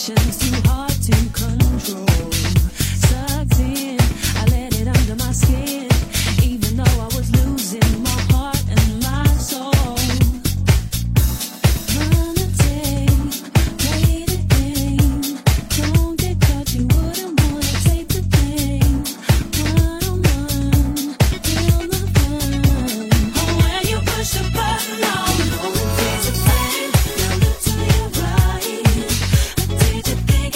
Passion's too hard to control. Sucked in, I let it under my skin, even though I was losing my heart and my soul. Run the game, play the game. Don't get caught, you wouldn't want to take the blame. One on one, feel the fun. Oh, when you push the button, oh, no, it's a flame. Now look to your right. Did you think?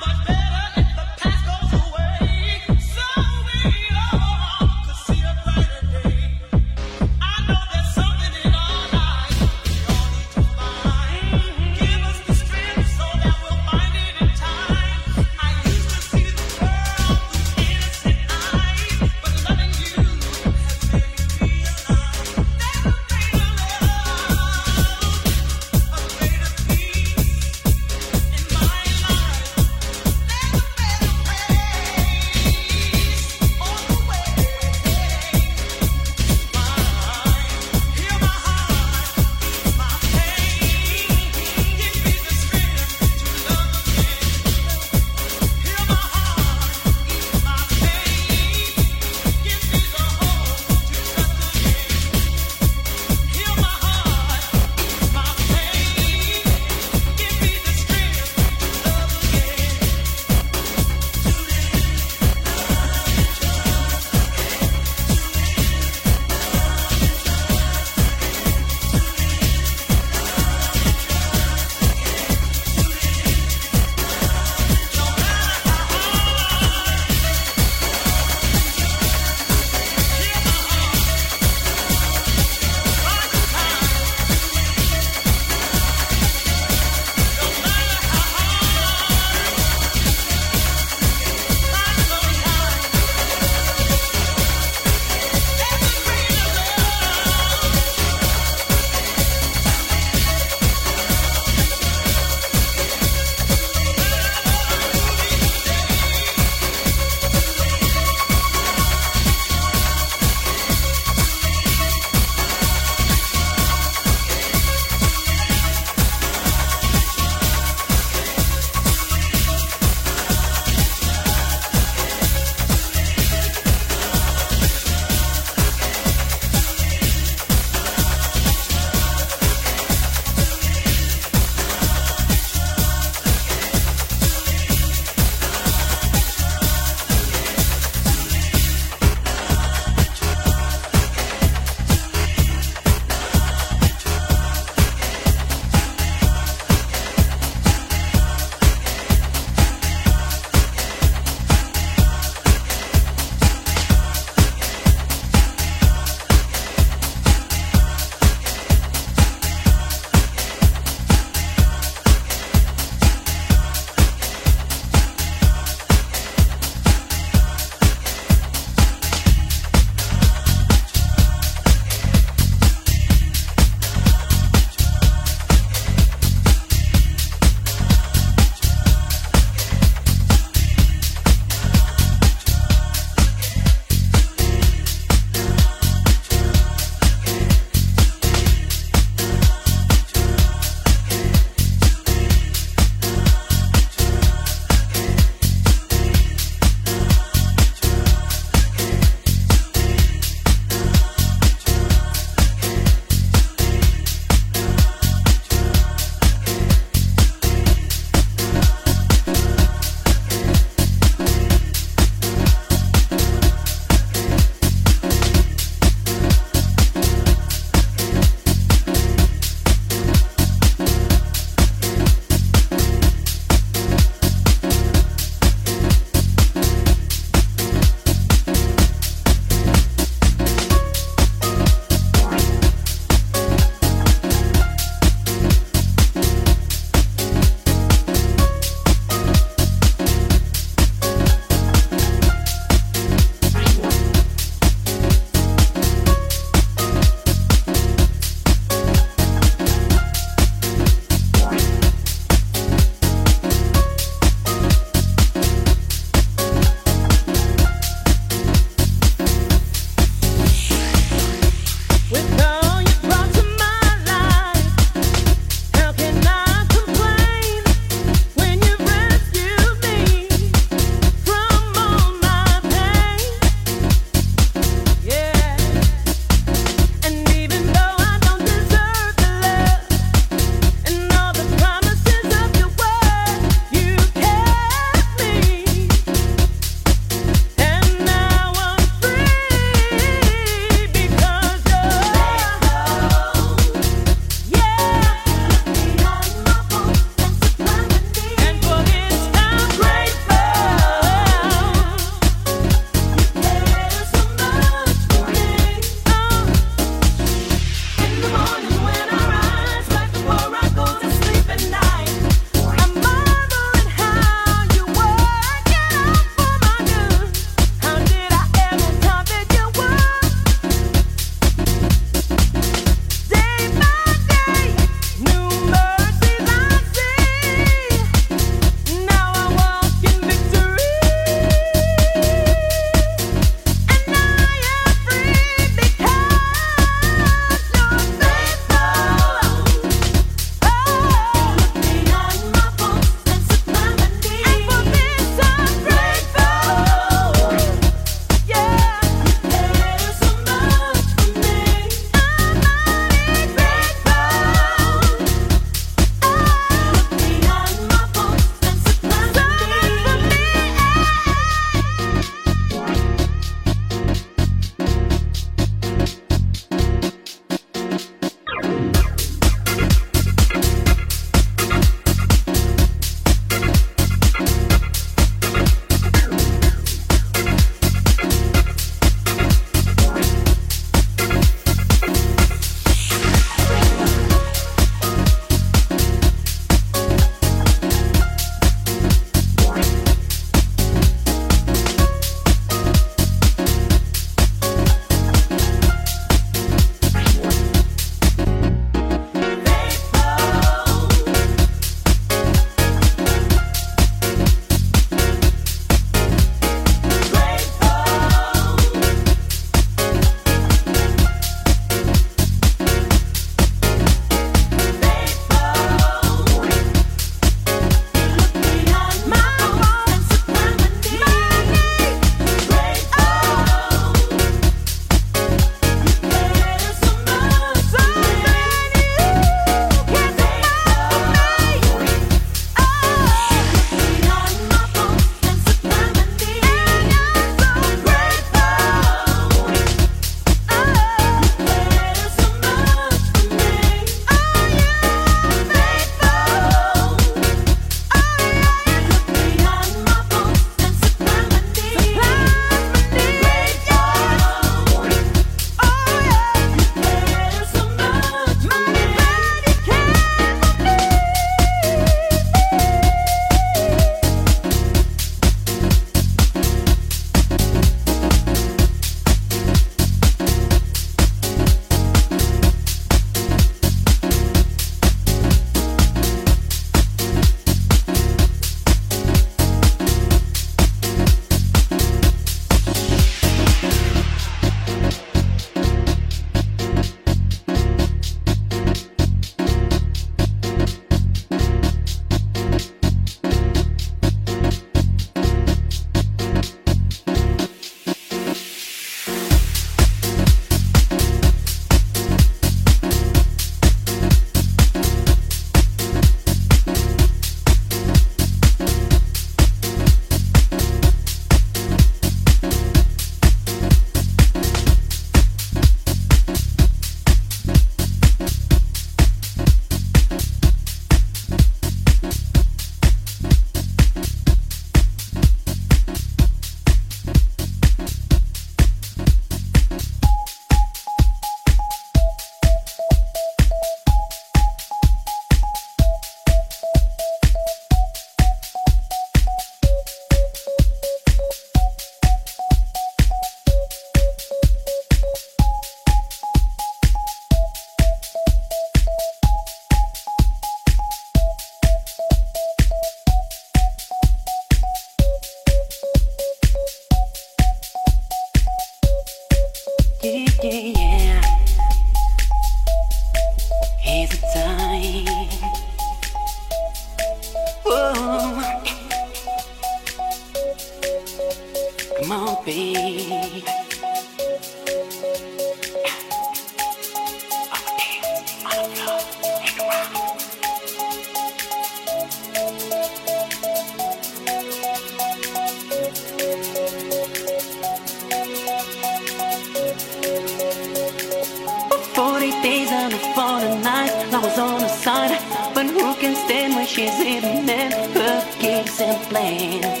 flowers on the sun, but who can stand when she's hidden in her gigs and plans?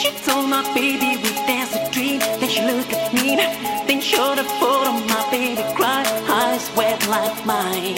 She told my baby we danced a dream, then she looked at me, then showed a photo. My baby cried, eyes wet like mine.